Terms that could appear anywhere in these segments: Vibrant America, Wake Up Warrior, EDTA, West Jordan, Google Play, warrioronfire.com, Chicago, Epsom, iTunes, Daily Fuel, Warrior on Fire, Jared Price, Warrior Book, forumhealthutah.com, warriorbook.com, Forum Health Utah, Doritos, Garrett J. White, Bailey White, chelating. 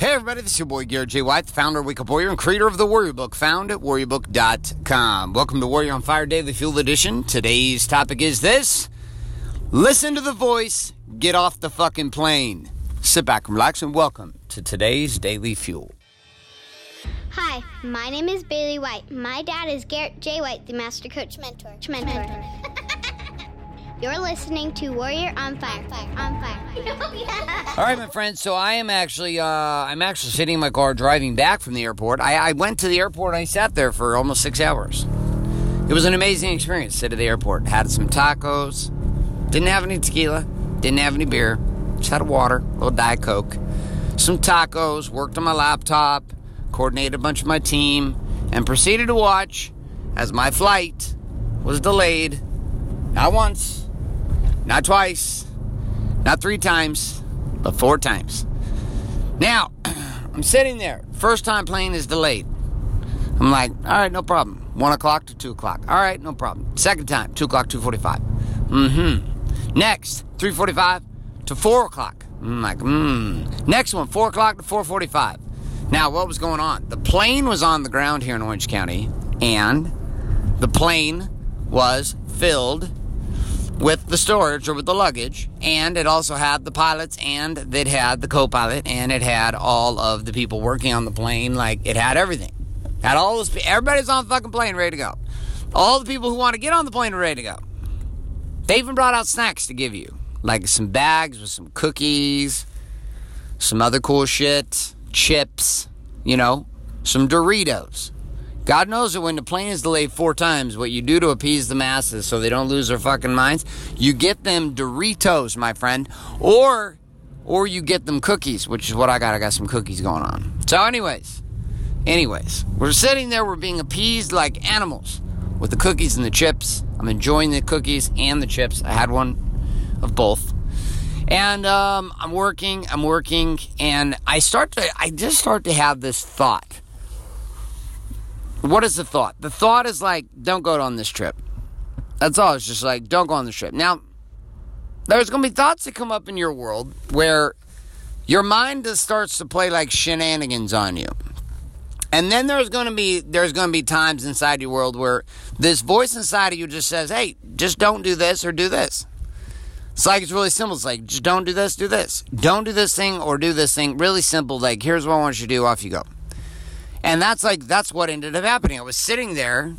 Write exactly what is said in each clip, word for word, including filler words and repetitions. Hey everybody, this is your boy Garrett J. White, the founder of Wake Up Warrior and creator of the Warrior Book, found at warrior book dot com. Welcome to Warrior on Fire Daily Fuel Edition. Today's topic is this: listen to the voice, get off the fucking plane. Sit back and relax and welcome to today's Daily Fuel. Hi, my name is Bailey White. My dad is Garrett J. White, the Master Coach Mentor. Mentor. You're listening to Warrior on Fire, Fire, on Fire. All right, my friends. So I am actually, uh, I'm actually sitting in my car driving back from the airport. I, I went to the airport and I sat there for almost six hours. It was an amazing experience. Sit at the airport, had some tacos, didn't have any tequila, didn't have any beer, just had water, a little Diet Coke, some tacos. Worked on my laptop, coordinated a bunch of my team, and proceeded to watch as my flight was delayed. Not once. Not twice, not three times, but four times. Now, I'm sitting there. First time plane is delayed. I'm like, all right, no problem. One o'clock to two o'clock. All right, no problem. Second time, two o'clock, two forty-five. Mm-hmm. Next, three forty-five to four o'clock. I'm like, mm. Next one, four o'clock to four forty-five. Now, what was going on? The plane was on the ground here in Orange County, and the plane was filled with the storage or with the luggage, and it also had the pilots, and it had the co-pilot, and it had all of the people working on the plane. Like, it had everything. Had all those. Everybody's on the fucking plane ready to go. All the people who want to get on the plane are ready to go. They even brought out snacks to give you, like some bags with some cookies, some other cool shit, chips, you know, some Doritos. God knows that when the plane is delayed four times, what you do to appease the masses so they don't lose their fucking minds, you get them Doritos, my friend, or or you get them cookies, which is what I got. I got some cookies going on. So anyways, anyways, we're sitting there, we're being appeased like animals with the cookies and the chips. I'm enjoying the cookies and the chips. I had one of both. And um, I'm working, I'm working, and I start to, I just start to have this thought. What is the thought? The thought is like, don't go on this trip. That's all. It's just like, don't go on this trip. Now, there's going to be thoughts that come up in your world where your mind just starts to play like shenanigans on you. And then there's going to be there's going to be times inside your world where this voice inside of you just says, hey, just don't do this or do this. It's like, it's really simple. It's like, just don't do this, do this. Don't do this thing or do this thing. Really simple. Like, here's what I want you to do. Off you go. And that's like, that's what ended up happening. I was sitting there,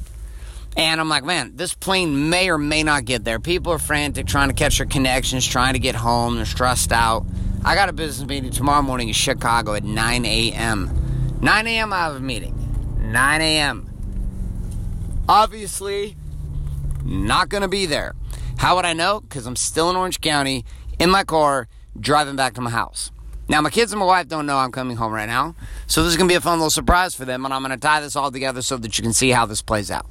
and I'm like, man, this plane may or may not get there. People are frantic, trying to catch their connections, trying to get home. They're stressed out. I got a business meeting tomorrow morning in Chicago at nine a.m. nine a.m. I have a meeting. nine a.m. Obviously, not going to be there. How would I know? Because I'm still in Orange County, in my car, driving back to my house. Now, my kids and my wife don't know I'm coming home right now, so this is going to be a fun little surprise for them, and I'm going to tie this all together so that you can see how this plays out.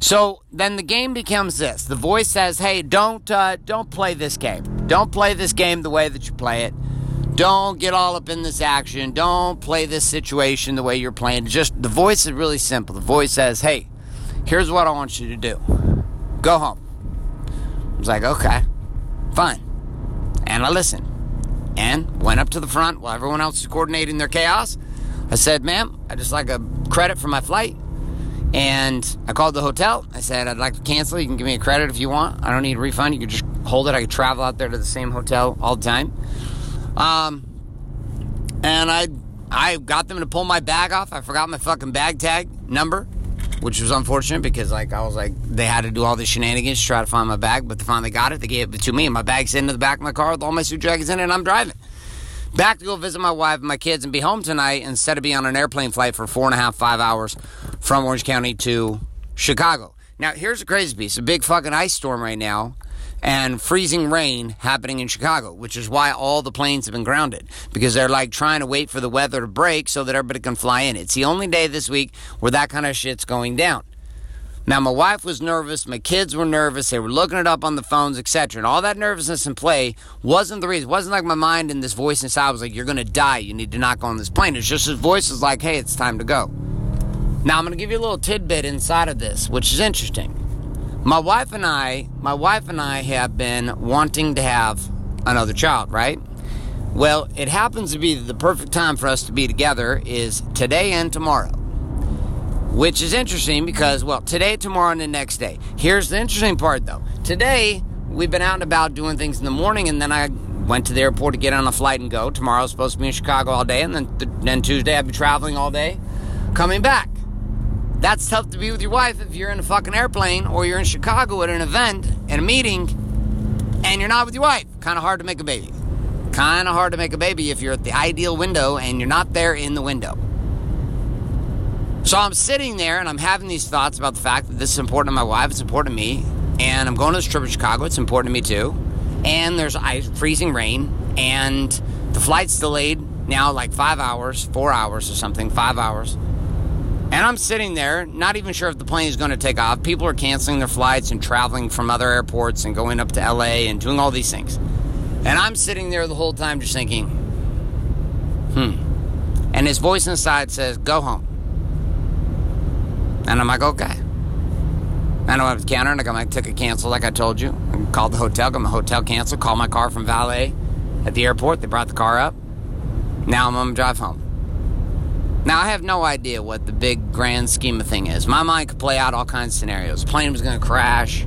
So then the game becomes this. The voice says, hey, don't uh, don't play this game. Don't play this game the way that you play it. Don't get all up in this action. Don't play this situation the way you're playing. Just, the voice is really simple. The voice says, hey, here's what I want you to do. Go home. I was like, okay, fine. And I listened. And went up to the front while everyone else is coordinating their chaos. I said, ma'am, I'd just like a credit for my flight. And I called the hotel. I said, I'd like to cancel. You can give me a credit if you want. I don't need a refund. You can just hold it. I could travel out there to the same hotel all the time. Um, and I I got them to pull my bag off. I forgot my fucking bag tag number, which was unfortunate because like I was like, they had to do all the shenanigans to try to find my bag, but they finally got it. They gave it to me, and my bag's sitting in the back of my car with all my suit jackets in it, and I'm driving back to go visit my wife and my kids and be home tonight instead of being on an airplane flight for four and a half, five hours from Orange County to Chicago. Now, here's the crazy piece. A big fucking ice storm right now and freezing rain happening in Chicago, which is why all the planes have been grounded, because they're like trying to wait for the weather to break so that everybody can fly in. It's the only day this week where that kind of shit's going down. Now, my wife was nervous. My kids were nervous. They were looking it up on the phones, et cetera. And all that nervousness and play wasn't the reason. It wasn't like my mind and this voice inside was like, you're going to die. You need to not go on this plane. It's just his voice is like, hey, it's time to go. Now, I'm going to give you a little tidbit inside of this, which is interesting. My wife and I, my wife and I have been wanting to have another child, right? Well, it happens to be that the perfect time for us to be together is today and tomorrow, which is interesting because, well, today, tomorrow, and the next day. Here's the interesting part, though. Today, we've been out and about doing things in the morning, and then I went to the airport to get on a flight and go. Tomorrow's supposed to be in Chicago all day, and then, th- then Tuesday I'll be traveling all day, coming back. That's tough to be with your wife if you're in a fucking airplane or you're in Chicago at an event and a meeting and you're not with your wife. Kind of hard to make a baby. Kind of hard to make a baby if you're at the ideal window and you're not there in the window. So I'm sitting there and I'm having these thoughts about the fact that this is important to my wife, it's important to me, and I'm going to this trip to Chicago, it's important to me too, and there's ice, freezing rain, and the flight's delayed now like five hours, four hours or something, five hours. And I'm sitting there, not even sure if the plane is going to take off. People are canceling their flights and traveling from other airports and going up to L A and doing all these things. And I'm sitting there the whole time just thinking, hmm. And his voice inside says, go home. And I'm like, okay. I know I was countering. Like, I took a cancel, like I told you. I called the hotel, got my hotel canceled, called my car from valet at the airport. They brought the car up. Now I'm on my drive home. Now, I have no idea what the big grand scheme of thing is. My mind could play out all kinds of scenarios. The plane was going to crash,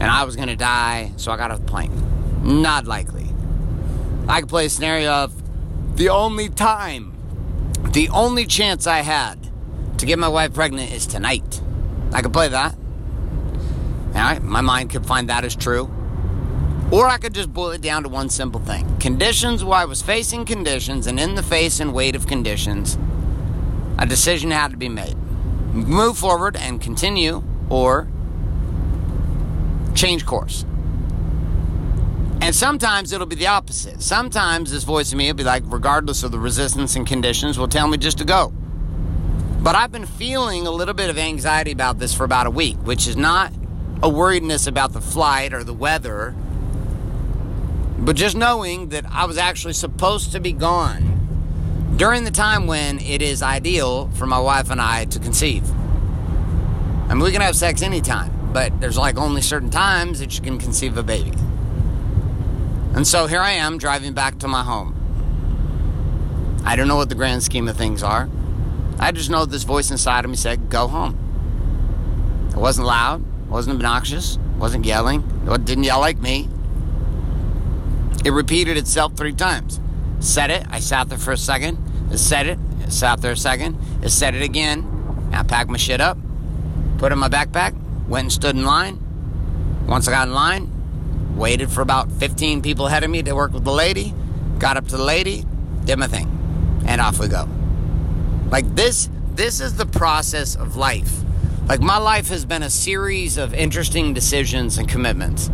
and I was going to die, so I got off the plane. Not likely. I could play a scenario of the only time, the only chance I had to get my wife pregnant is tonight. I could play that. All right, my mind could find that as true. Or I could just boil it down to one simple thing. Conditions, where I was facing conditions, and in the face and weight of conditions, a decision had to be made. Move forward and continue, or change course. And sometimes it'll be the opposite. Sometimes this voice in me will be like, regardless of the resistance and conditions, will tell me just to go. But I've been feeling a little bit of anxiety about this for about a week, which is not a worriedness about the flight or the weather, but just knowing that I was actually supposed to be gone during the time when it is ideal for my wife and I to conceive. I mean, we can have sex anytime, but there's like only certain times that you can conceive a baby. And so here I am driving back to my home. I don't know what the grand scheme of things are. I just know this voice inside of me said, go home. It wasn't loud, wasn't obnoxious, wasn't yelling, it didn't yell like me. It repeated itself three times. Said it, I sat there for a second, it said it, it sat there a second, it said it again, and I packed my shit up, put it in my backpack, went and stood in line. Once I got in line, waited for about fifteen people ahead of me to work with the lady, got up to the lady, did my thing, and off we go. Like this, this is the process of life. Like my life has been a series of interesting decisions and commitments,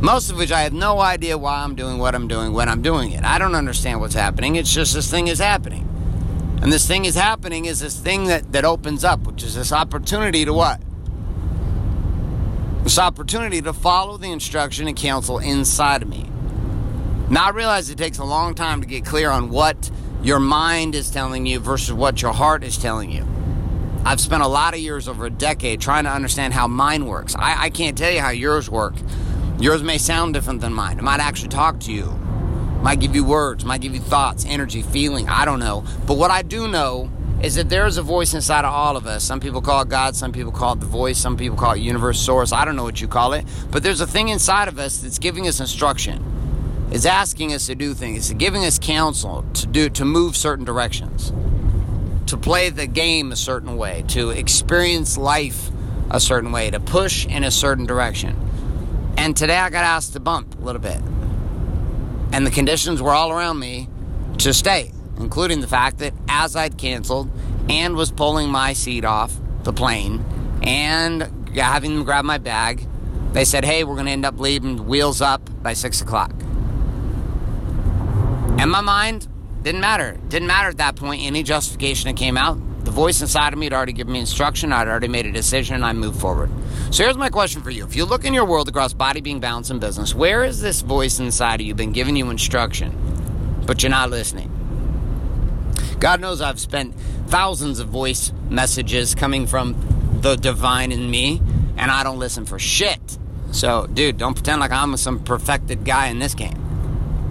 most of which I have no idea why I'm doing what I'm doing when I'm doing it. I don't understand what's happening. It's just this thing is happening. And this thing is happening is this thing that, that opens up, which is this opportunity to what? This opportunity to follow the instruction and counsel inside of me. Now I realize it takes a long time to get clear on what your mind is telling you versus what your heart is telling you. I've spent a lot of years, over a decade, trying to understand how mine works. I, I can't tell you how yours work. Yours may sound different than mine. It might actually talk to you. It might give you words. It might give you thoughts, energy, feeling. I don't know. But what I do know is that there is a voice inside of all of us. Some people call it God. Some people call it the voice. Some people call it universe, source. I don't know what you call it. But there's a thing inside of us that's giving us instruction. It's asking us to do things. It's giving us counsel to do, to move certain directions, to play the game a certain way, to experience life a certain way, to push in a certain direction. And today I got asked to bump a little bit. And the conditions were all around me to stay, including the fact that as I'd canceled and was pulling my seat off the plane and having them grab my bag, they said, hey, we're going to end up leaving wheels up by six o'clock. And my mind, didn't matter. Didn't matter at that point, any justification that came out. The voice inside of me had already given me instruction. I'd already made a decision, and I moved forward. So here's my question for you. If you look in your world across body, being, balance, and business, where is this voice inside of you been giving you instruction, but you're not listening? God knows I've spent thousands of voice messages coming from the divine in me, and I don't listen for shit. So, dude, don't pretend like I'm some perfected guy in this game.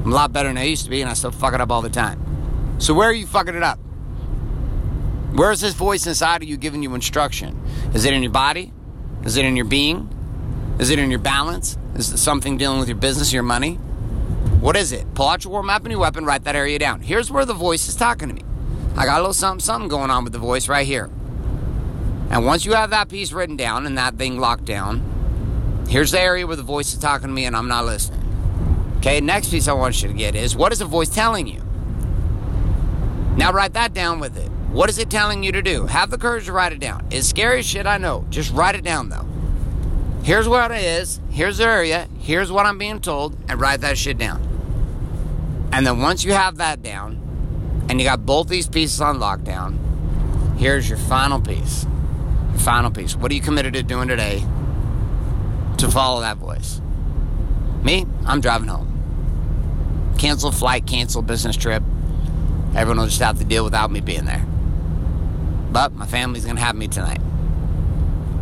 I'm a lot better than I used to be, and I still fuck it up all the time. So where are you fucking it up? Where is this voice inside of you giving you instruction? Is it in your body? Is it in your being? Is it in your balance? Is it something dealing with your business, your money? What is it? Pull out your war map and your weapon, write that area down. Here's where the voice is talking to me. I got a little something, something going on with the voice right here. And once you have that piece written down and that thing locked down, here's the area where the voice is talking to me and I'm not listening. Okay, next piece I want you to get is, what is the voice telling you? Now write that down with it. What is it telling you to do? Have the courage to write it down. It's scary as shit, I know. Just write it down, though. Here's what it is. Here's the area. Here's what I'm being told. And write that shit down. And then once you have that down, and you got both these pieces on lockdown, here's your final piece. Your final piece. What are you committed to doing today to follow that voice? Me? I'm driving home. Cancel flight, cancel business trip. Everyone will just have to deal without me being there. But my family's going to have me tonight.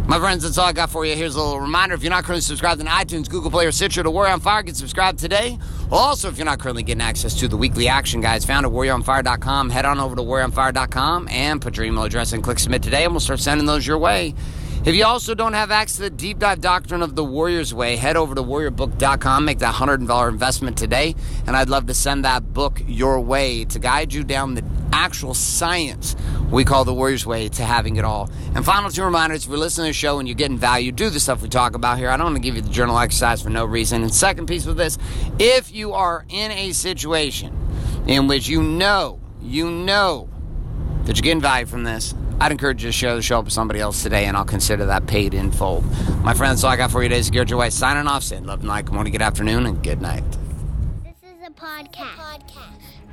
My friends, that's all I got for you. Here's a little reminder. If you're not currently subscribed on iTunes, Google Play, or Stitcher to Warrior on Fire, get subscribed today. Also, if you're not currently getting access to the weekly action guides found at warrior on fire dot com, head on over to warrior on fire dot com and put your email address and click submit today, and we'll start sending those your way. If you also don't have access to the deep dive doctrine of the Warrior's Way, head over to warrior book dot com, make that one hundred dollars investment today, and I'd love to send that book your way to guide you down the actual science we call the Warrior's Way to having it all. And final two reminders, if you're listening to the show and you're getting value, do the stuff we talk about here. I don't want to give you the journal exercise for no reason. And second piece with this, if you are in a situation in which you know, you know that you're getting value from this, I'd encourage you to share the show up with somebody else today, and I'll consider that paid in full. My friends, all I got for you today is Garrett J. White signing off, saying love and light, good morning, good afternoon, and good night. This is a podcast. podcast.